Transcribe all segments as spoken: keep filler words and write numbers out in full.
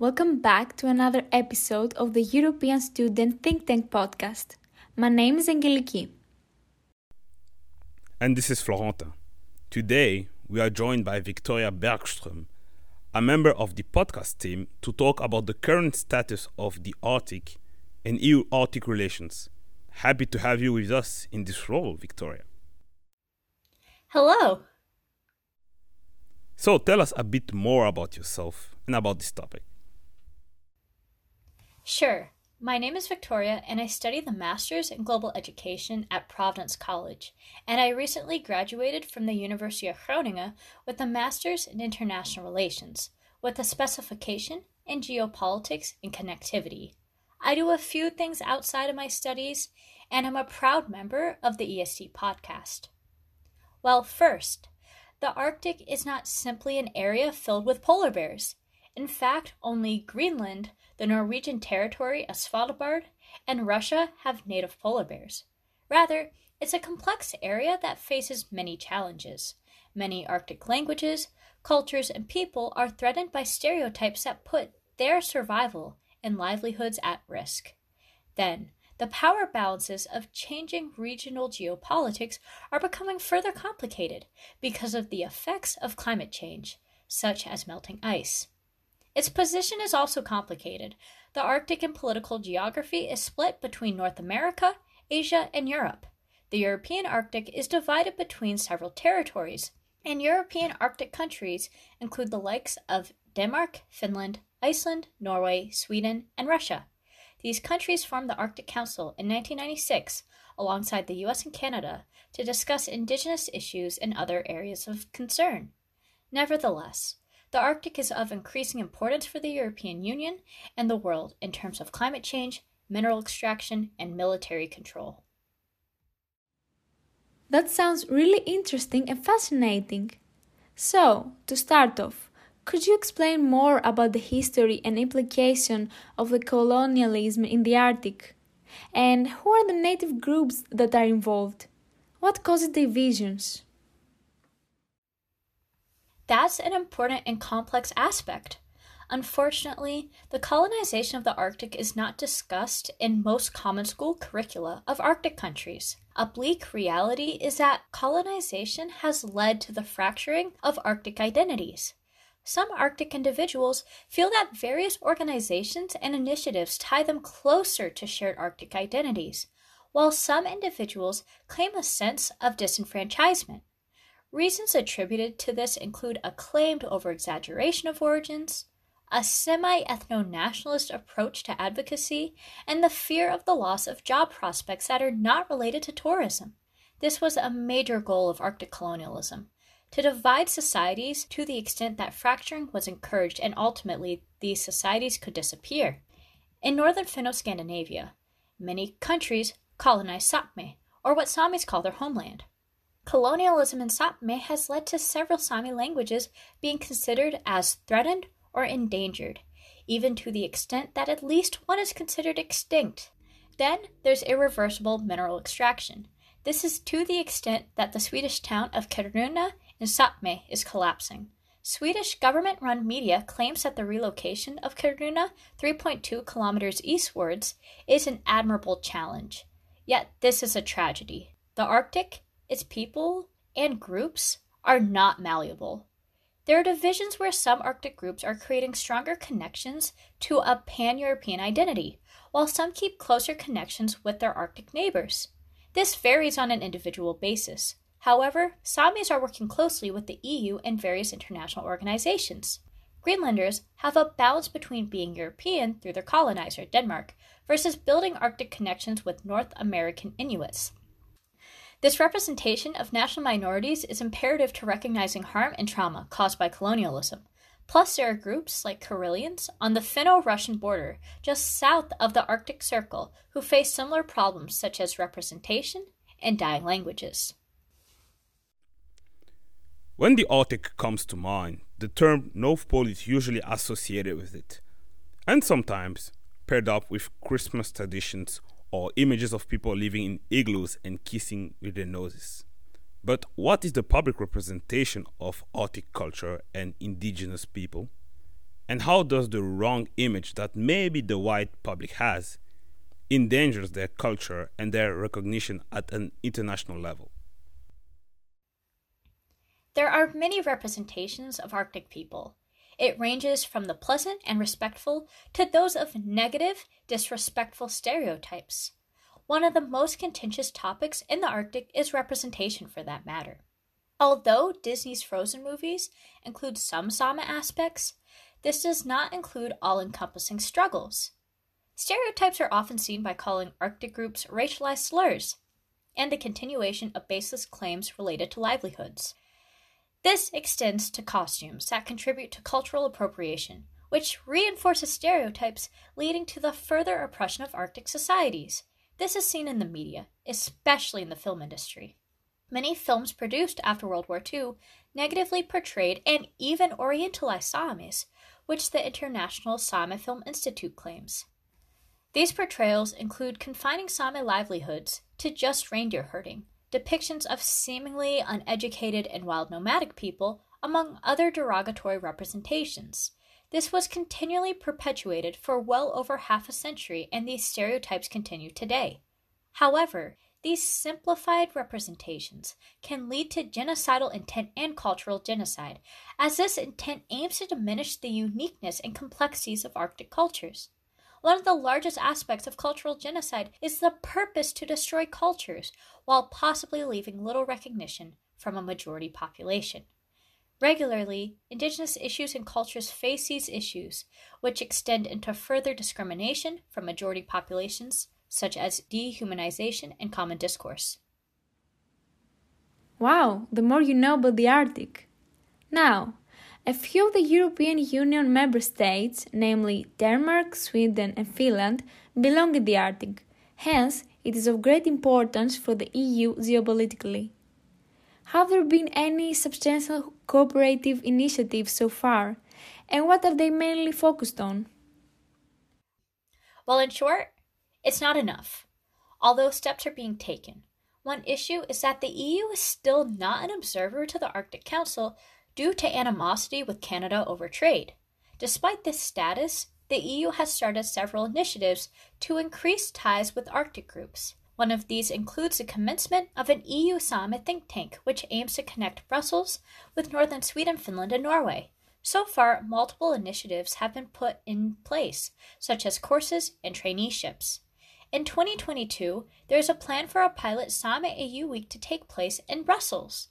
Welcome back to another episode of the European Student Think Tank podcast. My name is Angeliki. And this is Florenta. Today, we are joined by Victoria Bergström, a member of the podcast team, to talk about the current status of the Arctic and E U-Arctic relations. Happy to have you with us in this role, Victoria. Hello. So tell us a bit more about yourself and about this topic. Sure. My name is Victoria, and I study the Master's in Global Education at Providence College, and I recently graduated from the University of Groningen with a Master's in International Relations, with a specification in Geopolitics and Connectivity. I do a few things outside of my studies, and I'm a proud member of the E S T podcast. Well, first, the Arctic is not simply an area filled with polar bears. In fact, only Greenland, the Norwegian territory of Svalbard, and Russia have native polar bears. Rather, it's a complex area that faces many challenges. Many Arctic languages, cultures, and people are threatened by stereotypes that put their survival and livelihoods at risk. Then, the power balances of changing regional geopolitics are becoming further complicated because of the effects of climate change, such as melting ice. Its position is also complicated. The Arctic in political geography is split between North America, Asia, and Europe. The European Arctic is divided between several territories, and European Arctic countries include the likes of Denmark, Finland, Iceland, Norway, Sweden, and Russia. These countries formed the Arctic Council in nineteen ninety-six, alongside the U S and Canada, to discuss indigenous issues and other areas of concern. Nevertheless, the Arctic is of increasing importance for the European Union and the world in terms of climate change, mineral extraction, and military control. That sounds really interesting and fascinating. So, to start off, could you explain more about the history and implication of the colonialism in the Arctic? And who are the native groups that are involved? What caused divisions? That's an important and complex aspect. Unfortunately, the colonization of the Arctic is not discussed in most common school curricula of Arctic countries. A bleak reality is that colonization has led to the fracturing of Arctic identities. Some Arctic individuals feel that various organizations and initiatives tie them closer to shared Arctic identities, while some individuals claim a sense of disenfranchisement. Reasons attributed to this include a claimed over-exaggeration of origins, a semi-ethno-nationalist approach to advocacy, and the fear of the loss of job prospects that are not related to tourism. This was a major goal of Arctic colonialism, to divide societies to the extent that fracturing was encouraged and ultimately these societies could disappear. In northern Finno-Scandinavia, many countries colonized Sápmi, or what Samis call their homeland. Colonialism in Sápmi has led to several Sámi languages being considered as threatened or endangered, even to the extent that at least one is considered extinct. Then there's irreversible mineral extraction. This is to the extent that the Swedish town of Kiruna in Sápmi is collapsing. Swedish government-run media claims that the relocation of Kiruna three point two kilometers eastwards is an admirable challenge. Yet this is a tragedy. The Arctic, its people, and groups are not malleable. There are divisions where some Arctic groups are creating stronger connections to a pan-European identity, while some keep closer connections with their Arctic neighbors. This varies on an individual basis. However, Sámis are working closely with the E U and various international organizations. Greenlanders have a balance between being European through their colonizer, Denmark, versus building Arctic connections with North American Inuits. This representation of national minorities is imperative to recognizing harm and trauma caused by colonialism. Plus, there are groups like Karelians on the Finno-Russian border, just south of the Arctic Circle, who face similar problems such as representation and dying languages. When the Arctic comes to mind, the term North Pole is usually associated with it, and sometimes paired up with Christmas traditions or images of people living in igloos and kissing with their noses. But what is the public representation of Arctic culture and indigenous people? And how does the wrong image that maybe the white public has endangers their culture and their recognition at an international level? There are many representations of Arctic people. It ranges from the pleasant and respectful to those of negative, disrespectful stereotypes. One of the most contentious topics in the Arctic is representation, for that matter. Although Disney's Frozen movies include some Sámi aspects, this does not include all-encompassing struggles. Stereotypes are often seen by calling Arctic groups racialized slurs and the continuation of baseless claims related to livelihoods. This extends to costumes that contribute to cultural appropriation, which reinforces stereotypes, leading to the further oppression of Arctic societies. This is seen in the media, especially in the film industry. Many films produced after World War Two negatively portrayed and even orientalized Sámis, which the International Sami Film Institute claims. These portrayals include confining Sámi livelihoods to just reindeer herding, depictions of seemingly uneducated and wild nomadic people, among other derogatory representations. This was continually perpetuated for well over half a century, and these stereotypes continue today. However, these simplified representations can lead to genocidal intent and cultural genocide, as this intent aims to diminish the uniqueness and complexities of Arctic cultures. One of the largest aspects of cultural genocide is the purpose to destroy cultures, while possibly leaving little recognition from a majority population. Regularly, Indigenous issues and cultures face these issues, which extend into further discrimination from majority populations, such as dehumanization and common discourse. Wow, the more you know about the Arctic. Now, a few of the European Union member states, namely Denmark, Sweden and Finland, belong in the Arctic. Hence, it is of great importance for the E U geopolitically. Have there been any substantial cooperative initiatives so far, and what are they mainly focused on? Well, in short, it's not enough, although steps are being taken. One issue is that the E U is still not an observer to the Arctic Council, due to animosity with Canada over trade. Despite this status, the E U has started several initiatives to increase ties with Arctic groups. One of these includes the commencement of an E U Sámi think tank, which aims to connect Brussels with northern Sweden, Finland, and Norway. So far, multiple initiatives have been put in place, such as courses and traineeships. In twenty twenty-two, there is a plan for a pilot Sámi E U Week to take place in Brussels.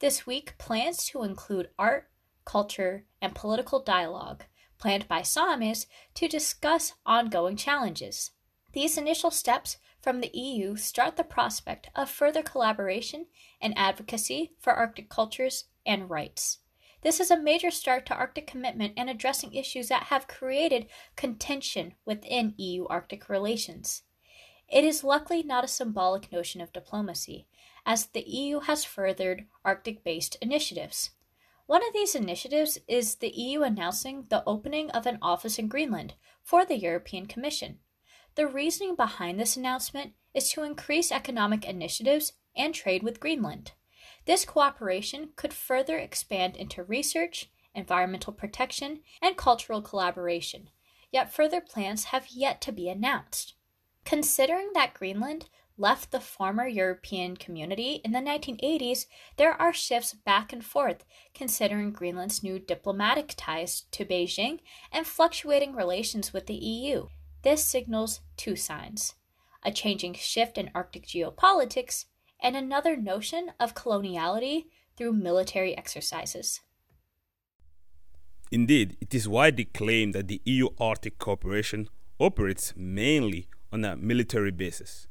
This week plans to include art, culture, and political dialogue planned by Sámis to discuss ongoing challenges. These initial steps from the E U start the prospect of further collaboration and advocacy for Arctic cultures and rights. This is a major start to Arctic commitment and addressing issues that have created contention within E U Arctic relations. It is luckily not a symbolic notion of diplomacy, as the E U has furthered Arctic-based initiatives. One of these initiatives is the E U announcing the opening of an office in Greenland for the European Commission. The reasoning behind this announcement is to increase economic initiatives and trade with Greenland. This cooperation could further expand into research, environmental protection, and cultural collaboration, yet further plans have yet to be announced. Considering that Greenland left the former European community in the nineteen eighties, there are shifts back and forth considering Greenland's new diplomatic ties to Beijing and fluctuating relations with the E U. This signals two signs: a changing shift in Arctic geopolitics and another notion of coloniality through military exercises. Indeed, it is widely claimed that the E U Arctic cooperation operates mainly on a military basis.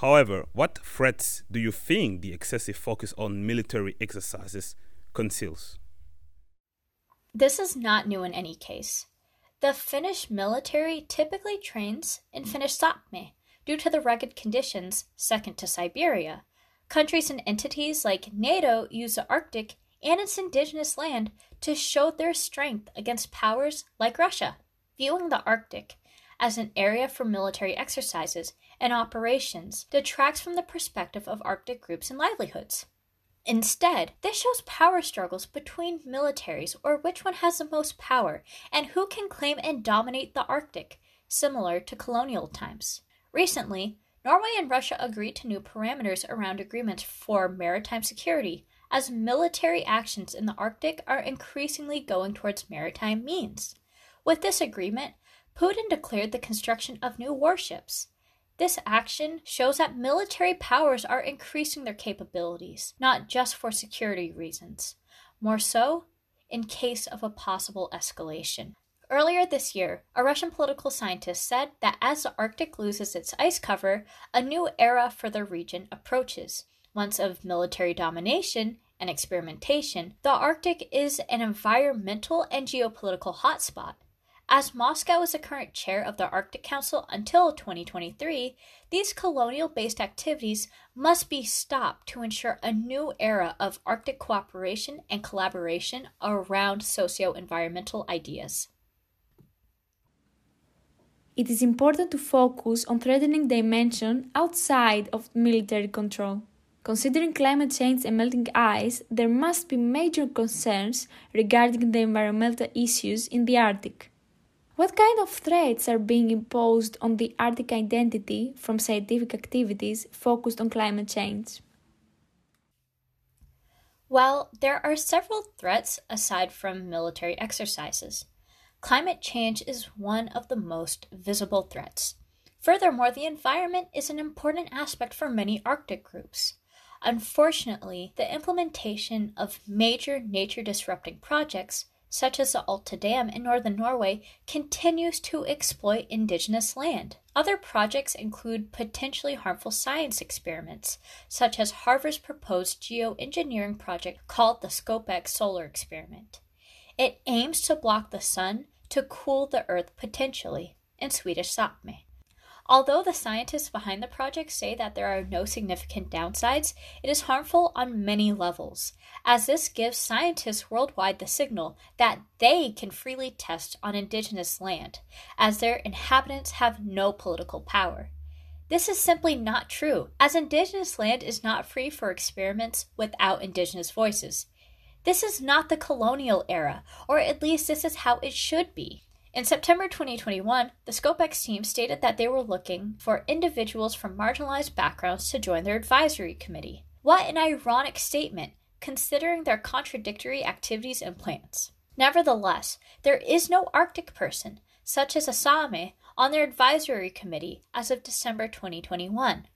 However, what threats do you think the excessive focus on military exercises conceals? This is not new in any case. The Finnish military typically trains in Finnish Sápmi due to the rugged conditions second to Siberia. Countries and entities like NATO use the Arctic and its indigenous land to show their strength against powers like Russia. Viewing the Arctic as an area for military exercises and operations detracts from the perspective of Arctic groups and livelihoods. Instead, this shows power struggles between militaries or which one has the most power and who can claim and dominate the Arctic, similar to colonial times. Recently, Norway and Russia agreed to new parameters around agreements for maritime security, as military actions in the Arctic are increasingly going towards maritime means. With this agreement, Putin declared the construction of new warships. This action shows that military powers are increasing their capabilities, not just for security reasons, more so in case of a possible escalation. Earlier this year, a Russian political scientist said that as the Arctic loses its ice cover, a new era for the region approaches. Once of military domination and experimentation, the Arctic is an environmental and geopolitical hotspot. As Moscow is the current chair of the Arctic Council until twenty twenty-three, these colonial-based activities must be stopped to ensure a new era of Arctic cooperation and collaboration around socio-environmental ideas. It is important to focus on threatening dimension outside of military control. Considering climate change and melting ice, there must be major concerns regarding the environmental issues in the Arctic. What kind of threats are being imposed on the Arctic identity from scientific activities focused on climate change? Well, there are several threats aside from military exercises. Climate change is one of the most visible threats. Furthermore, the environment is an important aspect for many Arctic groups. Unfortunately, the implementation of major nature-disrupting projects such as the Alta Dam in northern Norway, continues to exploit indigenous land. Other projects include potentially harmful science experiments, such as Harvard's proposed geoengineering project called the Scopex Solar Experiment. It aims to block the sun to cool the earth potentially, in Swedish Sápmi. Although the scientists behind the project say that there are no significant downsides, it is harmful on many levels, as this gives scientists worldwide the signal that they can freely test on indigenous land, as their inhabitants have no political power. This is simply not true, as indigenous land is not free for experiments without indigenous voices. This is not the colonial era, or at least this is how it should be. In September twenty twenty-one, the Scopex team stated that they were looking for individuals from marginalized backgrounds to join their advisory committee. What an ironic statement, considering their contradictory activities and plans. Nevertheless, there is no Arctic person, such as a Sámi, on their advisory committee as of December twenty twenty-one.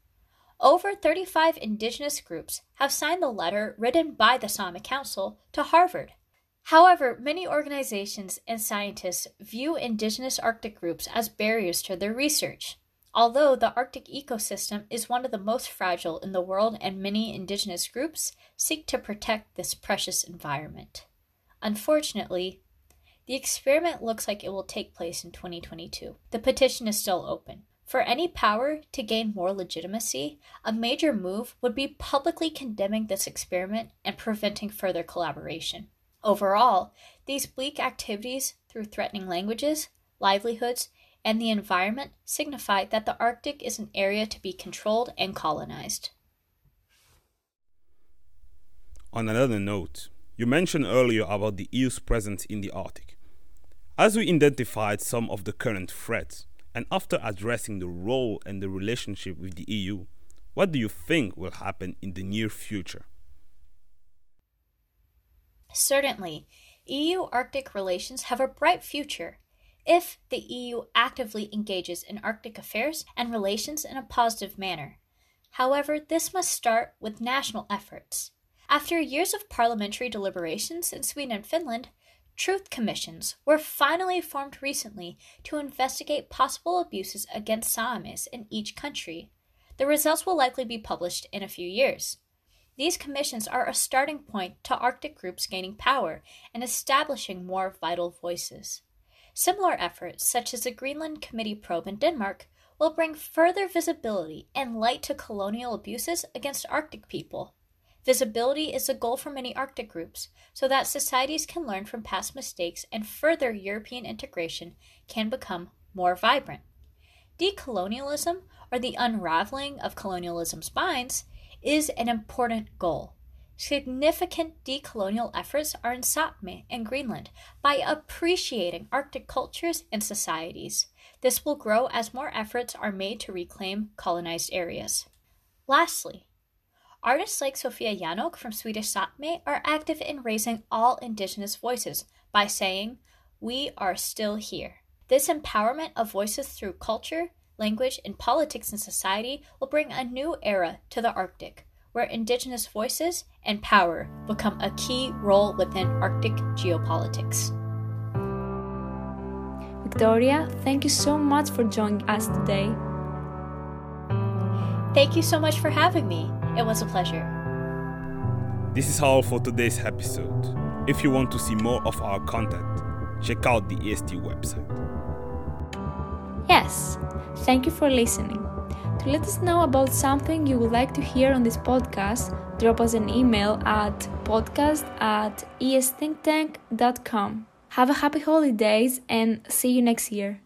Over thirty-five indigenous groups have signed the letter written by the Sámi Council to Harvard. However, many organizations and scientists view indigenous Arctic groups as barriers to their research. Although the Arctic ecosystem is one of the most fragile in the world and many indigenous groups seek to protect this precious environment. Unfortunately, the experiment looks like it will take place in twenty twenty-two. The petition is still open. For any power to gain more legitimacy, a major move would be publicly condemning this experiment and preventing further collaboration. Overall, these bleak activities through threatening languages, livelihoods, and the environment signify that the Arctic is an area to be controlled and colonized. On another note, you mentioned earlier about the E U's presence in the Arctic. As we identified some of the current threats, and after addressing the role and the relationship with the E U, what do you think will happen in the near future? Certainly, E U-Arctic relations have a bright future if the E U actively engages in Arctic affairs and relations in a positive manner. However, this must start with national efforts. After years of parliamentary deliberations in Sweden and Finland, truth commissions were finally formed recently to investigate possible abuses against Sámis in each country. The results will likely be published in a few years. These commissions are a starting point to Arctic groups gaining power and establishing more vital voices. Similar efforts, such as the Greenland Committee probe in Denmark, will bring further visibility and light to colonial abuses against Arctic people. Visibility is the goal for many Arctic groups, so that societies can learn from past mistakes and further European integration can become more vibrant. Decolonialism, or the unraveling of colonialism's binds, is an important goal. Significant decolonial efforts are in Sápmi and Greenland by appreciating Arctic cultures and societies. This will grow as more efforts are made to reclaim colonized areas. Lastly, artists like Sofia Janok from Swedish Sápmi are active in raising all indigenous voices by saying, "We are still here." This empowerment of voices through culture, language, and politics in society will bring a new era to the Arctic, where indigenous voices and power become a key role within Arctic geopolitics. Victoria, thank you so much for joining us today. Thank you so much for having me. It was a pleasure. This is all for today's episode. If you want to see more of our content, check out the E S T website. Yes, thank you for listening. To let us know about something you would like to hear on this podcast, drop us an email at podcast at e s think tank dot com. Have a happy holidays and see you next year.